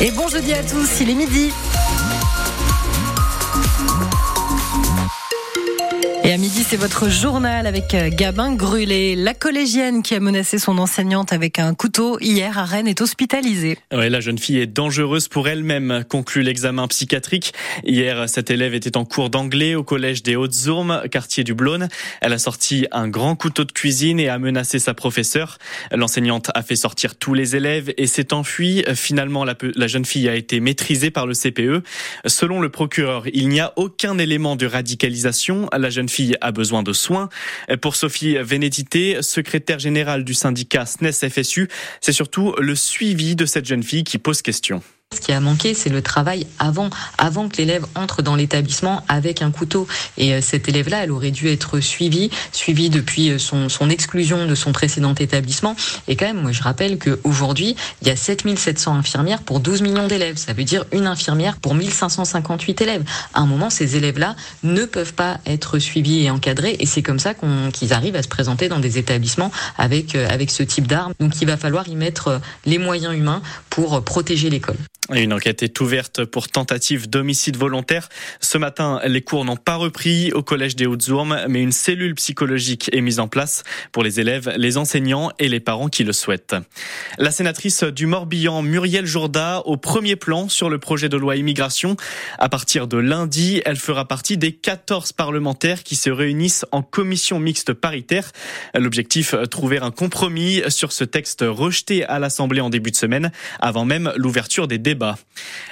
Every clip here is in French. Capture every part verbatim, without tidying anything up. Et bon jeudi à tous, il est midi. Et à midi, c'est votre journal avec Gabin Grulé. La collégienne qui a menacé son enseignante avec un couteau hier à Rennes est hospitalisée. Ouais, la jeune fille est dangereuse pour elle-même, conclut l'examen psychiatrique. Hier, cette élève était en cours d'anglais au collège des Hauts-de-Zourmes, quartier du Blône. Elle a sorti un grand couteau de cuisine et a menacé sa professeure. L'enseignante a fait sortir tous les élèves et s'est enfuie. Finalement, la, la jeune fille a été maîtrisée par le C P E. Selon le procureur, il n'y a aucun élément de radicalisation. La jeune fille a besoin de soins. Pour Sophie Vénédité, secrétaire générale du syndicat S N E S F S U, c'est surtout le suivi de cette jeune fille qui pose question. Ce qui a manqué, c'est le travail avant, avant que l'élève entre dans l'établissement avec un couteau. Et cette élève-là, elle aurait dû être suivie, suivie depuis son, son exclusion de son précédent établissement. Et quand même, moi, je rappelle qu'aujourd'hui, il y a sept mille sept cents infirmières pour douze millions d'élèves. Ça veut dire une infirmière pour mille cinq cent cinquante-huit élèves. À un moment, ces élèves-là ne peuvent pas être suivis et encadrés. Et c'est comme ça qu'on, qu'ils arrivent à se présenter dans des établissements avec, avec ce type d'armes. Donc, il va falloir y mettre les moyens humains pour protéger l'école. Une enquête est ouverte pour tentative d'homicide volontaire. Ce matin, les cours n'ont pas repris au collège des Hauts-de-Zourmes, mais une cellule psychologique est mise en place pour les élèves, les enseignants et les parents qui le souhaitent. La sénatrice du Morbihan, Muriel Jourda, au premier plan sur le projet de loi immigration. À partir de lundi, elle fera partie des quatorze parlementaires qui se réunissent en commission mixte paritaire. L'objectif, trouver un compromis sur ce texte rejeté à l'Assemblée en début de semaine, avant même l'ouverture des débats.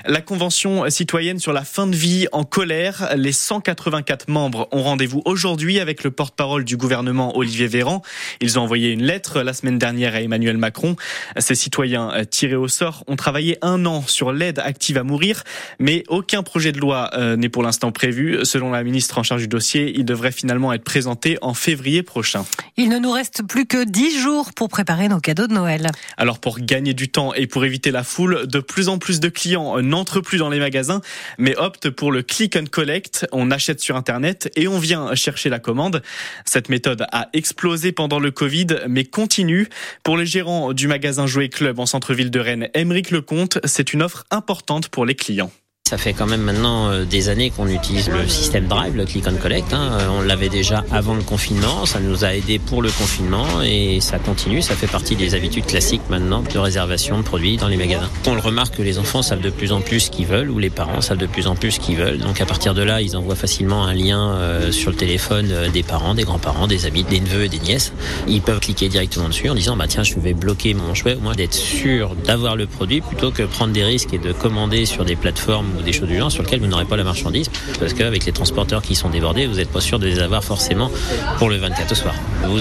La Convention citoyenne sur la fin de vie en colère. Les cent quatre-vingt-quatre membres ont rendez-vous aujourd'hui avec le porte-parole du gouvernement Olivier Véran. Ils ont envoyé une lettre la semaine dernière à Emmanuel Macron. Ces citoyens tirés au sort ont travaillé un an sur l'aide active à mourir, mais aucun projet de loi n'est pour l'instant prévu. Selon la ministre en charge du dossier, il devrait finalement être présenté en février prochain. Il ne nous reste plus que dix jours pour préparer nos cadeaux de Noël. Alors pour gagner du temps et pour éviter la foule, de plus en plus de clients n'entrent plus dans les magasins, mais optent pour le click and collect. On achète sur Internet et on vient chercher la commande. Cette méthode a explosé pendant le Covid, mais continue. Pour les gérants du magasin Jouet Club en centre-ville de Rennes, Émeric Leconte, c'est une offre importante pour les clients. Ça fait quand même maintenant des années qu'on utilise le système Drive, le click and collect. Hein. On l'avait déjà avant le confinement, ça nous a aidé pour le confinement et ça continue, ça fait partie des habitudes classiques maintenant de réservation de produits dans les magasins. On le remarque que les enfants savent de plus en plus ce qu'ils veulent ou les parents savent de plus en plus ce qu'ils veulent. Donc à partir de là, ils envoient facilement un lien sur le téléphone des parents, des grands-parents, des amis, des neveux et des nièces. Ils peuvent cliquer directement dessus en disant bah tiens, je vais bloquer mon jouet, au moins d'être sûr d'avoir le produit plutôt que prendre des risques et de commander sur des plateformes ou des choses du genre sur lesquelles vous n'aurez pas la marchandise parce qu'avec les transporteurs qui sont débordés, vous n'êtes pas sûr de les avoir forcément pour le vingt-quatre au soir. Vous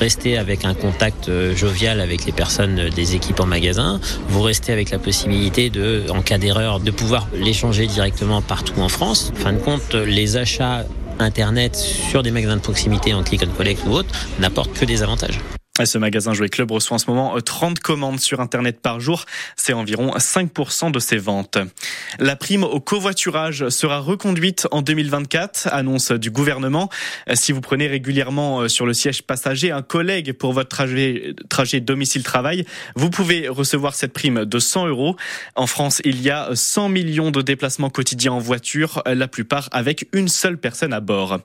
restez avec un contact jovial avec les personnes des équipes en magasin, vous restez avec la possibilité de, en cas d'erreur, de pouvoir l'échanger directement partout en France. En fin de compte, les achats internet sur des magasins de proximité en click and collect ou autre n'apportent que des avantages. Ce magasin Jouet Club reçoit en ce moment trente commandes sur Internet par jour. C'est environ cinq pour cent de ses ventes. La prime au covoiturage sera reconduite en deux mille vingt-quatre, annonce du gouvernement. Si vous prenez régulièrement sur le siège passager un collègue pour votre trajet, trajet domicile-travail, vous pouvez recevoir cette prime de cent euros. En France, il y a cent millions de déplacements quotidiens en voiture, la plupart avec une seule personne à bord.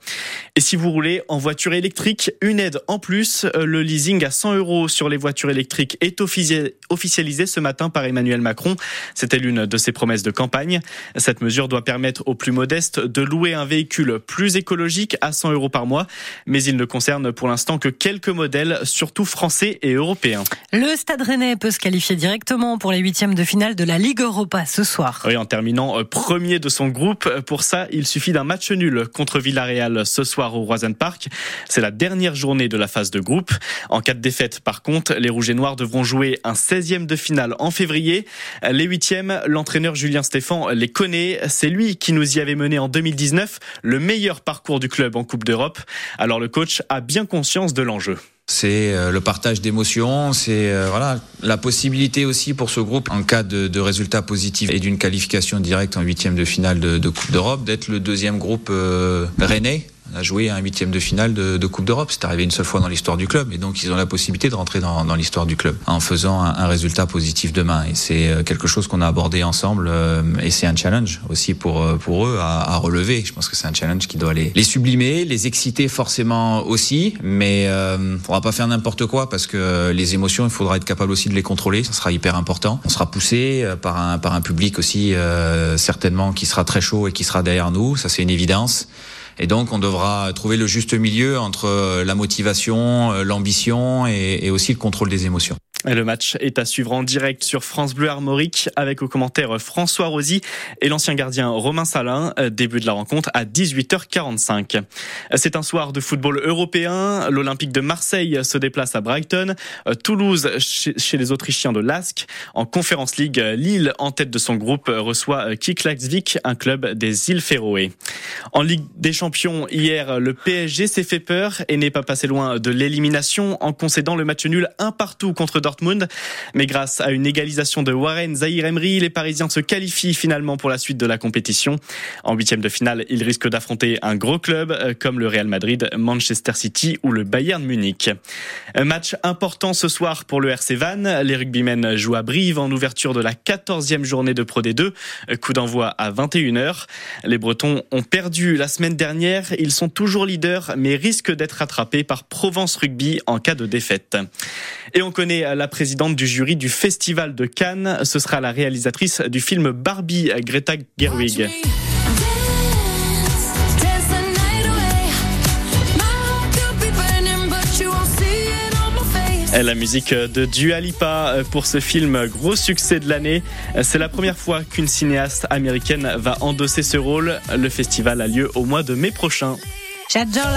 Et si vous roulez en voiture électrique, une aide en plus, le leasing à cent euros sur les voitures électriques est officialisée ce matin par Emmanuel Macron. C'était l'une de ses promesses de campagne. Cette mesure doit permettre aux plus modestes de louer un véhicule plus écologique à cent euros par mois. Mais il ne concerne pour l'instant que quelques modèles, surtout français et européens. Le Stade Rennais peut se qualifier directement pour les huitièmes de finale de la Ligue Europa ce soir. Oui, en terminant premier de son groupe. Pour ça, il suffit d'un match nul contre Villarreal ce soir au Roazane Park. C'est la dernière journée de la phase de groupe. En cas de défaite, par contre, les Rouges et Noirs devront jouer un seizième de finale en février. Les huitièmes, l'entraîneur Julien Stéphan les connaît. C'est lui qui nous y avait mené en deux mille dix-neuf, le meilleur parcours du club en Coupe d'Europe. Alors le coach a bien conscience de l'enjeu. C'est le partage d'émotions, c'est euh, voilà, la possibilité aussi pour ce groupe, en cas de, de résultats positifs et d'une qualification directe en huitième de finale de, de Coupe d'Europe, d'être le deuxième groupe euh, rennais. a joué un huitième de finale de, de Coupe d'Europe. C'est arrivé une seule fois dans l'histoire du club, et donc ils ont la possibilité de rentrer dans, dans l'histoire du club en faisant un, un résultat positif demain. Et c'est quelque chose qu'on a abordé ensemble, euh, et c'est un challenge aussi pour, pour eux à, à relever. Je pense que c'est un challenge qui doit les, les sublimer, les exciter forcément aussi, mais euh, il ne faudra pas faire n'importe quoi, parce que les émotions, il faudra être capable aussi de les contrôler, ça sera hyper important. On sera poussé par un, par un public aussi, euh, certainement, qui sera très chaud et qui sera derrière nous, ça c'est une évidence. Et donc on devra trouver le juste milieu entre la motivation, l'ambition et, et aussi le contrôle des émotions. Et le match est à suivre en direct sur France Bleu Armorique, avec au commentaire François Rosy et l'ancien gardien Romain Salin. Début de la rencontre à dix-huit heures quarante-cinq. C'est un soir de football européen. L'Olympique de Marseille se déplace à Brighton. Toulouse chez les Autrichiens de Lask. En Conference League, Lille, en tête de son groupe, reçoit Kik Laksvik, un club des îles Féroé. En Ligue des Champions, hier, le P S G s'est fait peur et n'est pas passé loin de l'élimination en concédant le match nul un partout contre Dortmund. Dortmund. Mais grâce à une égalisation de Warren Zaïre-Emery, les Parisiens se qualifient finalement pour la suite de la compétition. En huitième de finale, ils risquent d'affronter un gros club comme le Real Madrid, Manchester City ou le Bayern Munich. Un match important ce soir pour le R C Vannes. Les rugbymen jouent à Brive en ouverture de la quatorzième journée de Pro D deux. Coup d'envoi à vingt et une heures. Les Bretons ont perdu la semaine dernière. Ils sont toujours leaders, mais risquent d'être rattrapés par Provence Rugby en cas de défaite. Et on connaît la présidente du jury du Festival de Cannes. Ce sera la réalisatrice du film Barbie, Greta Gerwig. La musique de Dua Lipa pour ce film, gros succès de l'année. C'est la première fois qu'une cinéaste américaine va endosser ce rôle. Le festival a lieu au mois de mai prochain. J'adore.